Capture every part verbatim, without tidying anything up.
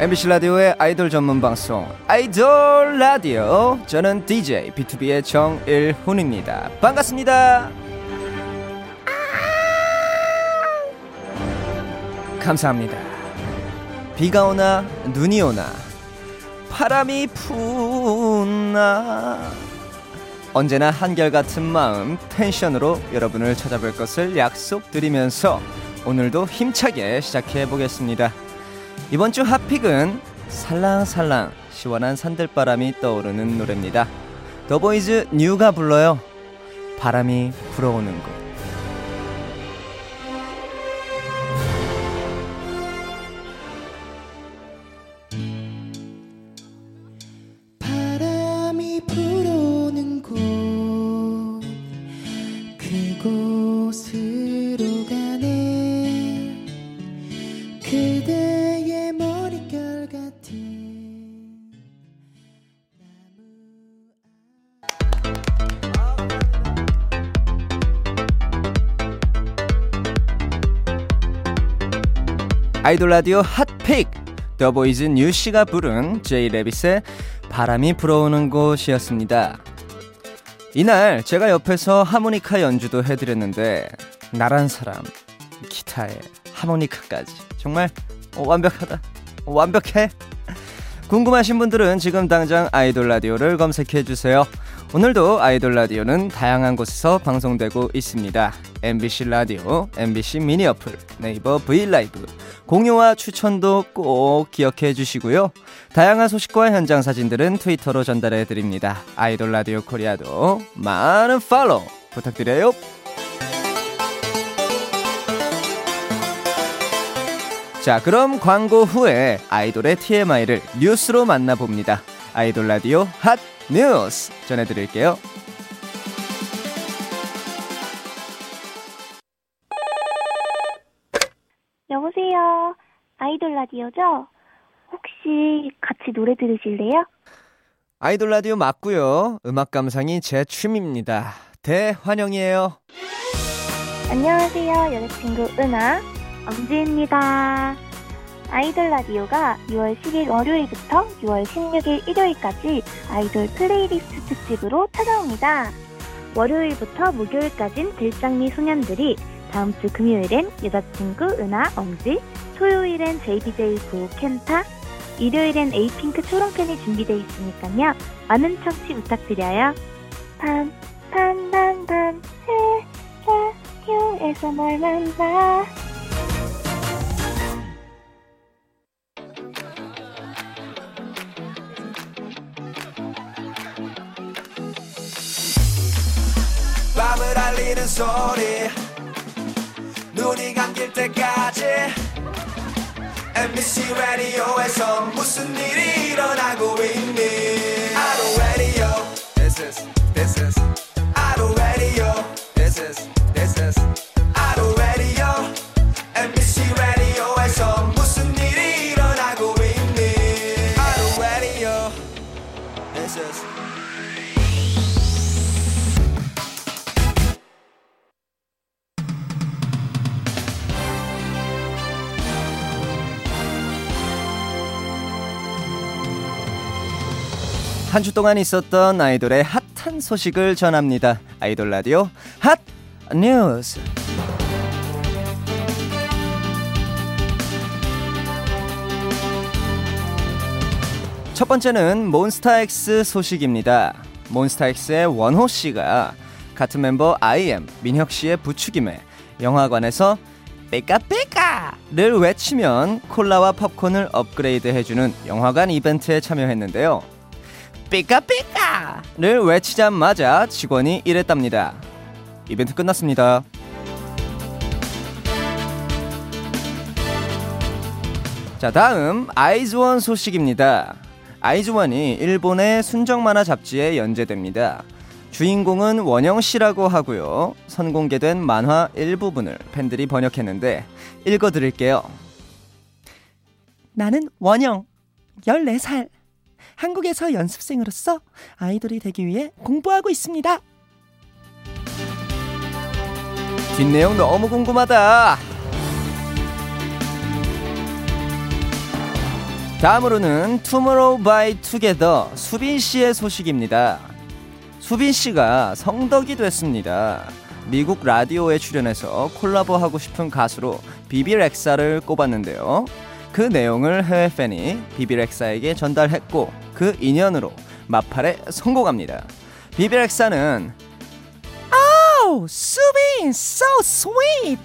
엠비씨 라디오의 아이돌 전문 방송 아이돌 라디오, 저는 디제이 비투비의 정일훈입니다. 반갑습니다. 아~ 감사합니다. 비가 오나 눈이 오나 바람이 부나 언제나 한결같은 마음, 텐션으로 여러분을 찾아뵐 것을 약속드리면서 오늘도 힘차게 시작해보겠습니다. 이번 주 핫픽은 살랑살랑 시원한 산들바람이 떠오르는 노래입니다. 더보이즈 뉴가 불러요. 바람이 불어오는 곳. 아이돌 라디오 핫픽, 더보이즈 뉴씨가 부른 제이 레빗의 바람이 불어오는 곳이었습니다. 이날 제가 옆에서 하모니카 연주도 해드렸는데, 나란 사람, 기타에 하모니카까지 정말 완벽하다, 완벽해. 궁금하신 분들은 지금 당장 아이돌 라디오를 검색해주세요. 오늘도 아이돌 라디오는 다양한 곳에서 방송되고 있습니다. 엠비씨 라디오, 엠비씨 미니 어플, 네이버 브이라이브, 공유와 추천도 꼭 기억해 주시고요. 다양한 소식과 현장 사진들은 트위터로 전달해 드립니다. 아이돌 라디오 코리아도 많은 팔로우 부탁드려요. 자, 그럼 광고 후에 아이돌의 티엠아이를 뉴스로 만나봅니다. 아이돌 라디오 핫 뉴스 전해드릴게요. 여보세요, 아이돌 라디오죠? 혹시 같이 노래 들으실래요? 아이돌 라디오 맞고요, 음악 감상이 제 취미입니다. 대환영이에요. 안녕하세요, 여자친구 은하 엄지입니다. 아이돌 라디오가 유월 십일 월요일부터 유월 십육일 일요일까지 아이돌 플레이리스트 특집으로 찾아옵니다. 월요일부터 목요일까진 들장미 소년들이, 다음 주 금요일엔 여자친구 은하 엄지, 토요일엔 제이비제이 구 켄타, 일요일엔 에이핑크 초롱팬이 준비되어 있으니까요. 많은 청취 부탁드려요. 반, 반, 반, 반, 해, 라, 요에서 널 만나. 밤을 알리는 소리, 눈이 감길 때까지 엠비씨 라디오에서 무슨 일이 일어나고 있니? 아이돌 라디오, this is, this is 아이돌 라디오, this is, this is 아이돌 라디오, 엠비씨 라디오에서 무슨 일이 일어나고 있니? 아이돌 라디오, this is. 한 주 동안 있었던 아이돌의 핫한 소식을 전합니다. 아이돌 라디오 핫 뉴스. 첫 번째는 몬스타엑스 소식입니다. 몬스타엑스의 원호 씨가 같은 멤버 아이엠, 민혁 씨의 부추김에 영화관에서 빼까빼까를 외치면 콜라와 팝콘을 업그레이드해주는 영화관 이벤트에 참여했는데요. 삐까삐까를 외치자마자 직원이 이랬답니다. 이벤트 끝났습니다. 자, 다음 아이즈원 소식입니다. 아이즈원이 일본의 순정 만화 잡지에 연재됩니다. 주인공은 원영씨라고 하고요. 선공개된 만화 일부분을 팬들이 번역했는데 읽어드릴게요. 나는 원영, 열네 살. 한국에서 연습생으로서 아이돌이 되기 위해 공부하고 있습니다. 뒷내용 너무 궁금하다. 다음으로는 투모로우 바이 투게더 수빈씨의 소식입니다. 수빈씨가 성덕이 됐습니다. 미국 라디오에 출연해서 콜라보하고 싶은 가수로 비비렉사를 꼽았는데요. 그 내용을 해외 팬이 비비렉사에게 전달했고 그 인연으로 마팔에 성공합니다. 비비렉사는 Oh, 수빈, so sweet!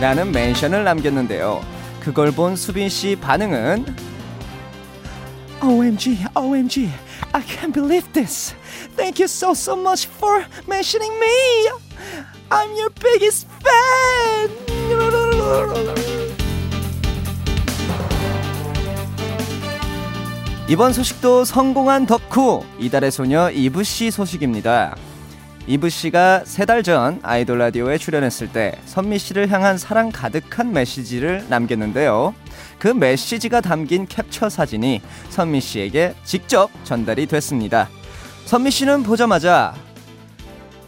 라는 멘션을 남겼는데요. 그걸 본 수빈씨 반응은 오 엠 지, 오 엠 지, I can't believe this. Thank you so, so much for mentioning me. I'm your biggest fan. 이번 소식도 성공한 덕후 이달의 소녀 이브씨 소식입니다. 이브씨가 세 달 전 아이돌 라디오에 출연했을 때 선미씨를 향한 사랑 가득한 메시지를 남겼는데요. 그 메시지가 담긴 캡처 사진이 선미씨에게 직접 전달이 됐습니다. 선미씨는 보자마자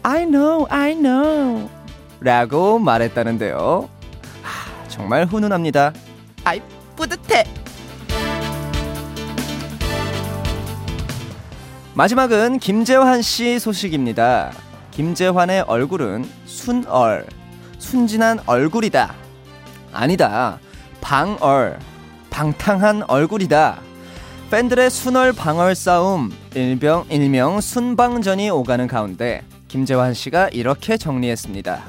I know, I know 라고 말했다는데요. 하, 정말 훈훈합니다. 아이 뿌듯해. 마지막은 김재환씨 소식입니다. 김재환의 얼굴은 순얼, 순진한 얼굴이다. 아니다, 방얼, 방탕한 얼굴이다. 팬들의 순얼 방얼 싸움, 일명, 일명 순방전이 오가는 가운데 김재환씨가 이렇게 정리했습니다.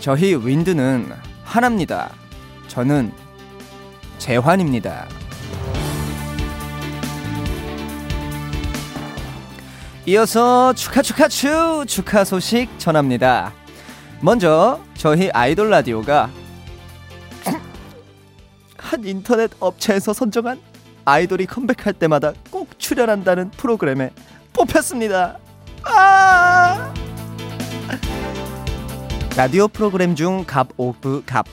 저희 윈드는 하나입니다. 저는 재환입니다. 이어서 축하 축하 축 축하 소식 전합니다. 먼저 저희 아이돌 라디오가 한 인터넷 업체에서 선정한 아이돌이 컴백할 때마다 꼭 출연한다는 프로그램에 뽑혔습니다. 아! 라디오 프로그램 중 갑 오브 갑,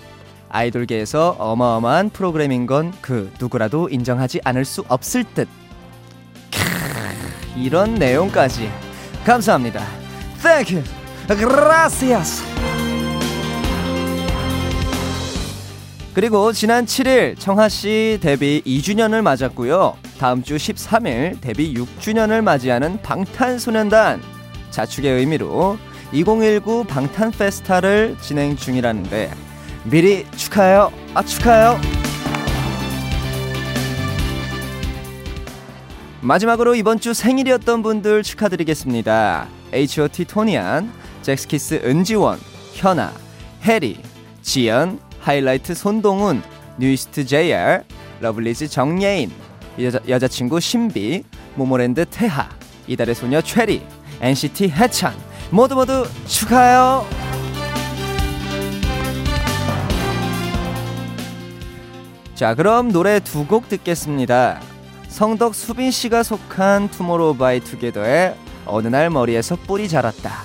아이돌계에서 어마어마한 프로그램인 건 그 누구라도 인정하지 않을 수 없을 듯. 이런 내용까지 감사합니다. Thank you. Gracias. 그리고 지난 칠 일 청하씨 데뷔 이 주년을 맞았고요. 다음주 십삼 일 데뷔 육 주년을 맞이하는 방탄소년단 자축의 의미로 이천십구 방탄페스타를 진행 중이라는데 미리 축하해요. 아 축하해요. 마지막으로 이번 주 생일이었던 분들 축하드리겠습니다. 에이치 오 티 토니안, 잭스키스 은지원, 현아, 혜리, 지연, 하이라이트 손동훈, 뉴이스트 제이알, 러블리즈 정예인, 여자, 여자친구 신비, 모모랜드 태하, 이달의 소녀 최리, 엔시티 해찬 모두 모두 축하해요. 자, 그럼 노래 두 곡 듣겠습니다. 성덕 수빈씨가 속한 투모로우 바이 투게더의 어느 날 머리에서 뿔이 자랐다,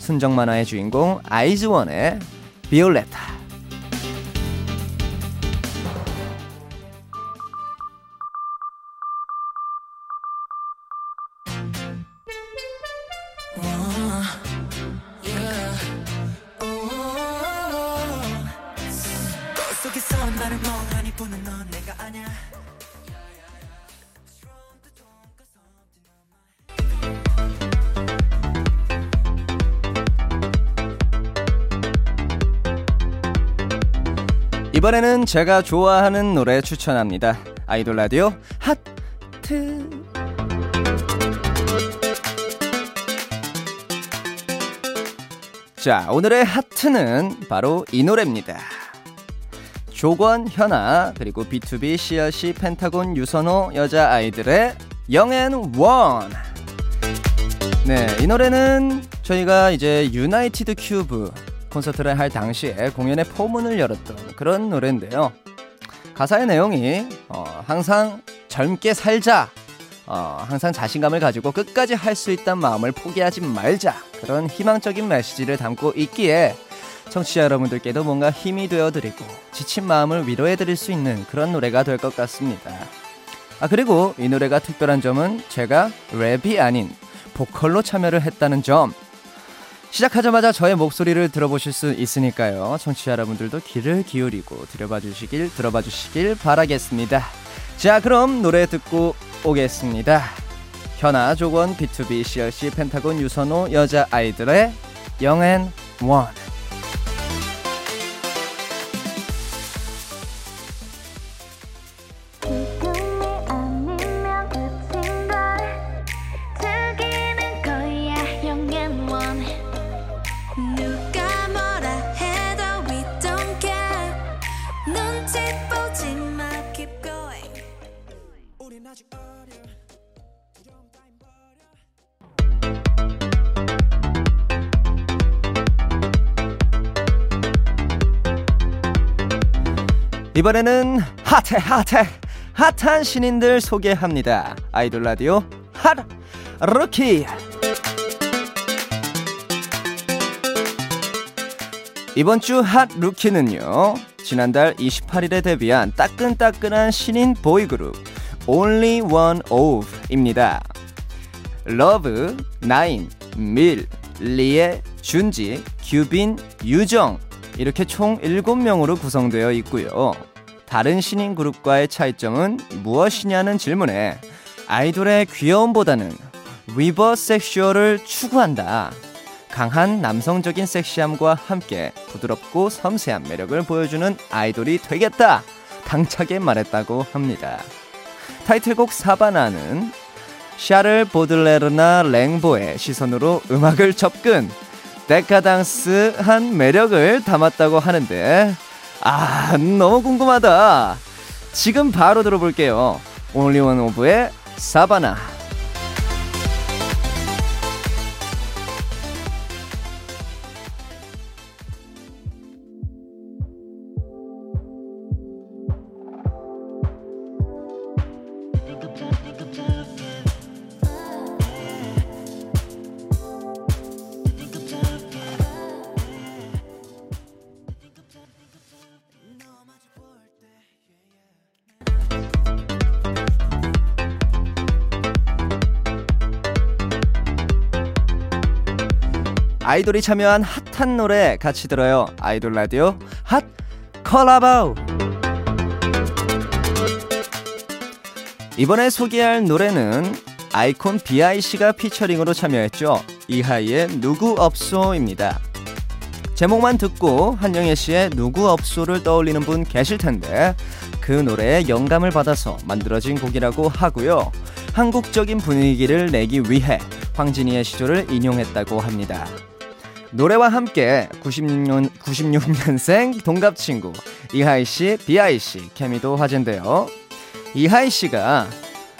순정 만화의 주인공 아이즈원의 비올레타. 이번에는 제가 좋아하는 노래 추천합니다. 아이돌 라디오 하트. 자, 오늘의 하트는 바로 이 노래입니다. 조건, 현아, 그리고 비투비, 씨알씨, 펜타곤, 유선호, 여자아이들의 영앤원. 네, 이 노래는 저희가 이제 유나이티드 큐브 콘서트를 할 당시에 공연의 포문을 열었던 그런 노래인데요. 가사의 내용이 어, 항상 젊게 살자. 어, 항상 자신감을 가지고 끝까지 할 수 있다는 마음을 포기하지 말자. 그런 희망적인 메시지를 담고 있기에 청취자 여러분들께도 뭔가 힘이 되어드리고 지친 마음을 위로해드릴 수 있는 그런 노래가 될 것 같습니다. 아, 그리고 이 노래가 특별한 점은 제가 랩이 아닌 보컬로 참여를 했다는 점. 시작하자마자 저의 목소리를 들어보실 수 있으니까요. 청취자 여러분들도 귀를 기울이고 들어봐주시길 들어봐주시길 바라겠습니다. 자, 그럼 노래 듣고 오겠습니다. 현아, 조건, 비투비, 씨알씨, 펜타곤, 유선호, 여자아이들의 영앤원. 이번에는 핫해 핫해 핫한 신인들 소개합니다. 아이돌 라디오 핫 루키. 이번 주 핫 루키는요, 지난달 이십팔일에 데뷔한 따끈따끈한 신인 보이그룹 Only One Of입니다. 러브, 나인, 밀, 리에, 준지, 규빈, 유정, 이렇게 총 일곱 명으로 구성되어 있고요. 다른 신인 그룹과의 차이점은 무엇이냐는 질문에 아이돌의 귀여움보다는 위버 섹슈얼을 추구한다. 강한 남성적인 섹시함과 함께 부드럽고 섬세한 매력을 보여주는 아이돌이 되겠다. 당차게 말했다고 합니다. 타이틀곡 사바나는 샤를 보들레르나 랭보의 시선으로 음악을 접근, 데카당스한 매력을 담았다고 하는데, 아, 너무 궁금하다. 지금 바로 들어볼게요. Only One Of의 사바나. 아이돌이 참여한 핫한 노래 같이 들어요. 아이돌 라디오 핫 콜라보. 이번에 소개할 노래는 아이콘 비아이씨가 피처링으로 참여했죠. 이하이의 누구 없소입니다. 제목만 듣고 한영애 씨의 누구 없소를 떠올리는 분 계실 텐데, 그 노래에 영감을 받아서 만들어진 곡이라고 하고요. 한국적인 분위기를 내기 위해 황진이의 시조를 인용했다고 합니다. 노래와 함께 구십육 년생 동갑친구 이하이씨, 비아이씨 케미도 화제인데요. 이하이씨가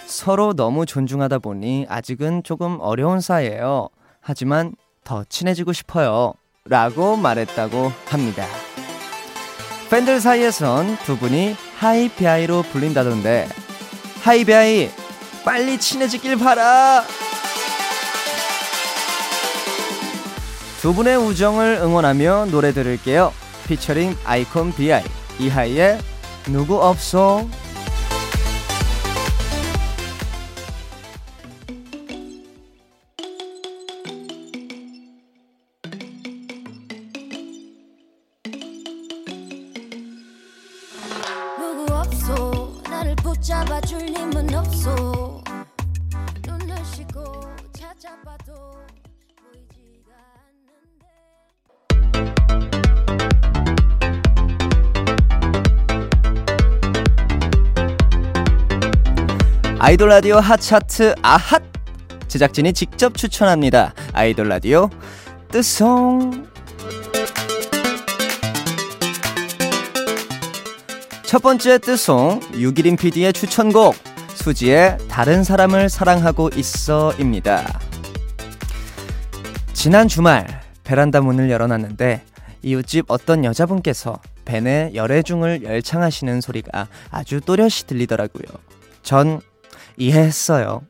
서로 너무 존중하다 보니 아직은 조금 어려운 사이예요. 하지만 더 친해지고 싶어요 라고 말했다고 합니다. 팬들 사이에선 두 분이 하이비아이로 불린다던데, 하이비아이 빨리 친해지길 바라. 두 분의 우정을 응원하며 노래 들을게요. 피처링 아이콘 비아이, 이하이의 누구 없소. 누구 없소, 나를 붙잡아줄 님은 없소. 눈을 씻고 찾아봐도 아이돌 라디오 핫차트 아핫! 제작진이 직접 추천합니다. 아이돌 라디오 뜨송. 첫 번째 뜨송, 유기림 피디의 추천곡 수지의 다른 사람을 사랑하고 있어입니다. 지난 주말 베란다 문을 열어놨는데 이웃집 어떤 여자분께서 벤의 열애중을 열창하시는 소리가 아주 또렷이 들리더라고요. 전 이해했어요.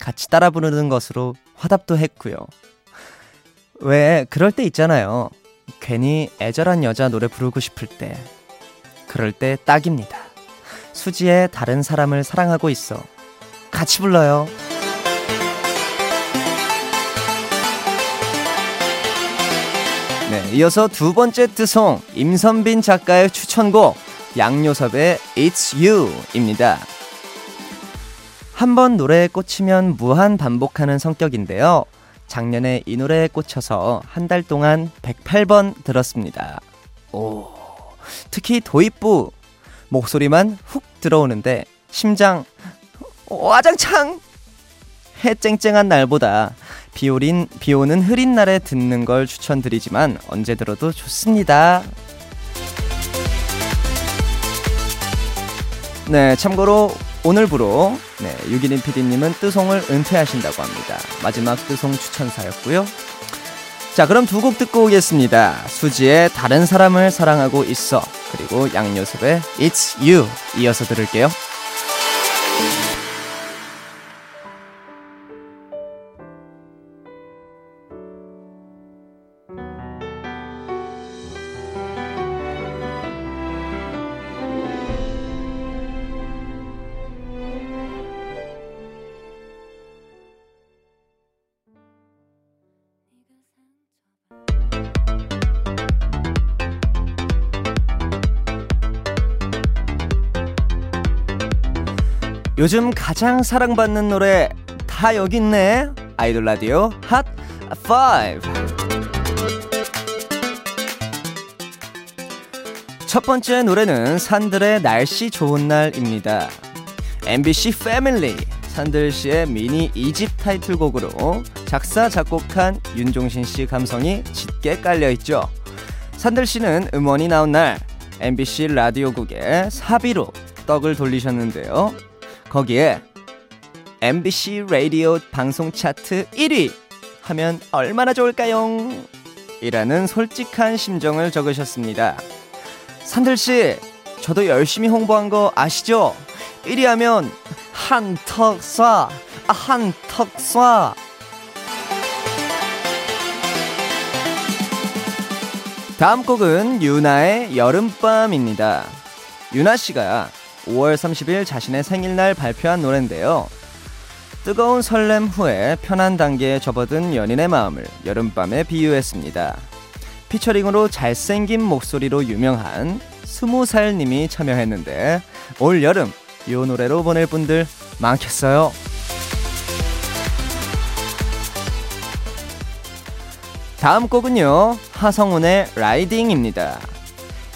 같이 따라 부르는 것으로 화답도 했고요. 왜 그럴 때 있잖아요. 괜히 애절한 여자 노래 부르고 싶을 때. 그럴 때 딱입니다. 수지의 다른 사람을 사랑하고 있어. 같이 불러요. 네, 이어서 두 번째 뜨송, 임선빈 작가의 추천곡 양요섭의 It's You입니다. 한번 노래에 꽂히면 무한 반복하는 성격인데요. 작년에 이 노래에 꽂혀서 한 달 동안 백팔 번 들었습니다. 오, 특히 도입부 목소리만 훅 들어오는데 심장 와장창. 해 쨍쨍한 날보다 비오린, 비오는 흐린 날에 듣는 걸 추천드리지만 언제 들어도 좋습니다. 네, 참고로 오늘부로 네, 유기린 피디님은 뜨송을 은퇴하신다고 합니다. 마지막 뜨송 추천사였고요. 자, 그럼 두 곡 듣고 오겠습니다. 수지의 다른 사람을 사랑하고 있어, 그리고 양요섭의 It's You 이어서 들을게요. 요즘 가장 사랑받는 노래 다 여기 있네. 아이돌 라디오 핫 파이브. 첫 번째 노래는 산들의 날씨 좋은 날입니다. 엠비씨 패밀리 산들씨의 미니 이 집 타이틀곡으로 작사 작곡한 윤종신씨 감성이 짙게 깔려있죠. 산들씨는 음원이 나온 날 엠비씨 라디오국에 사비로 떡을 돌리셨는데요. 거기에 엠비씨 라디오 방송 차트 일 위 하면 얼마나 좋을까요? 이라는 솔직한 심정을 적으셨습니다. 산들씨, 저도 열심히 홍보한 거 아시죠? 일 위 하면 한턱 쏴, 한턱 쏴. 다음 곡은 유나의 여름밤입니다. 유나씨가 오월 삼십일 자신의 생일날 발표한 노래인데요. 뜨거운 설렘 후에 편한 단계에 접어든 연인의 마음을 여름밤에 비유했습니다. 피처링으로 잘생긴 목소리로 유명한 스무살님이 참여했는데 올 여름 이 노래로 보낼 분들 많겠어요. 다음 곡은요, 하성운의 라이딩입니다.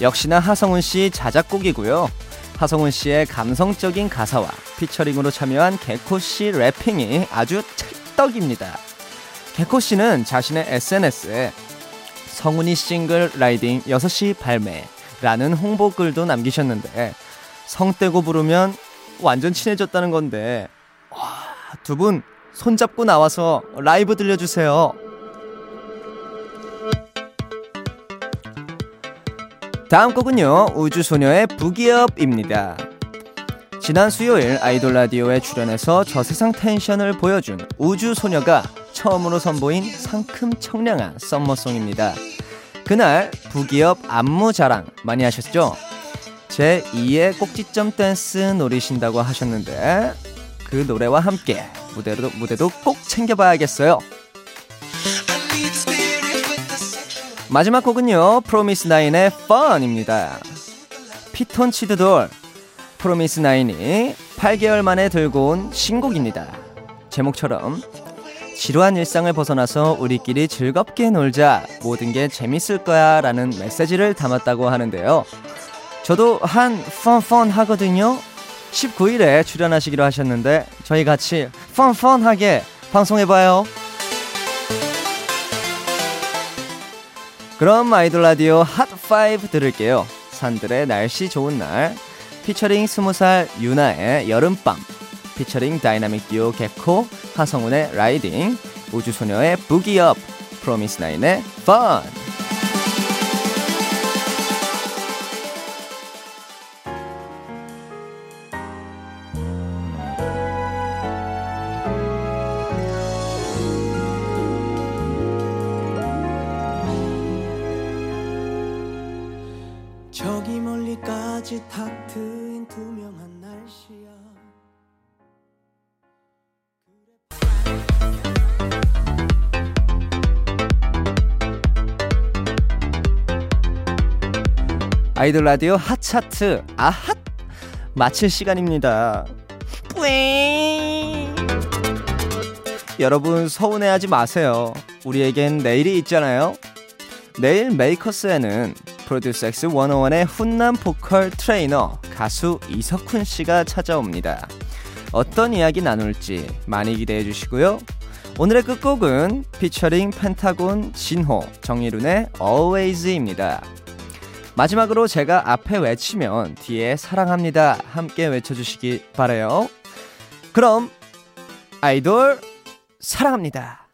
역시나 하성운씨 자작곡이고요. 하성운씨의 감성적인 가사와 피처링으로 참여한 개코씨 래핑이 아주 찰떡입니다. 개코씨는 자신의 에스엔에스에 성운이 싱글 라이딩 여섯 시 발매라는 홍보글도 남기셨는데 성 떼고 부르면 완전 친해졌다는 건데, 와, 두 분 손잡고 나와서 라이브 들려주세요. 다음 곡은요, 우주소녀의 부기업입니다. 지난 수요일 아이돌 라디오에 출연해서 저세상 텐션을 보여준 우주소녀가 처음으로 선보인 상큼 청량한 썸머송입니다. 그날 부기업 안무 자랑 많이 하셨죠? 제이의 꼭지점 댄스 노리신다고 하셨는데 그 노래와 함께 무대도, 무대도 꼭 챙겨봐야겠어요. 마지막 곡은요, 프로미스나인의 펀입니다. 피톤치드돌 프로미스나인이 팔 개월 만에 들고 온 신곡입니다. 제목처럼 지루한 일상을 벗어나서 우리끼리 즐겁게 놀자, 모든 게 재밌을 거야 라는 메시지를 담았다고 하는데요. 저도 한 펀펀 하거든요. 십구일에 출연하시기로 하셨는데 저희 같이 펀펀하게 방송해봐요. 그럼 아이돌 라디오 핫 파이브 들을게요. 산들의 날씨 좋은 날, 피처링 스무살 유나의 여름밤, 피처링 다이나믹 듀오 개코, 하성운의 라이딩, 우주소녀의 부기업, 프로미스나인의 펀. 멀리까지 탁 트인 투명한 날씨야. 아이돌 라디오 핫차트 아핫 마칠 시간입니다. 뿌잉. 여러분 서운해하지 마세요. 우리에겐 내일이 있잖아요. 내일 메이커스에는 프로듀스엑스 백일의 훈남 보컬 트레이너 가수 이석훈씨가 찾아옵니다. 어떤 이야기 나눌지 많이 기대해주시고요. 오늘의 끝곡은 피처링 펜타곤 진호 정일훈의 Always입니다. 마지막으로 제가 앞에 외치면 뒤에 사랑합니다 함께 외쳐주시기 바라요. 그럼 아이돌 사랑합니다.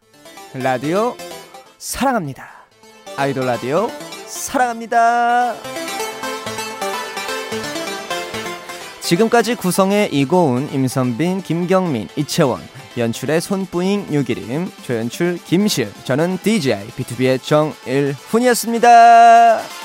라디오 사랑합니다. 아이돌 라디오 사랑합니다. 지금까지 구성의 이고은, 임선빈, 김경민, 이채원, 연출의 손뿌잉, 유기림, 조연출 김실, 저는 디제이 비투비의 정일훈이었습니다.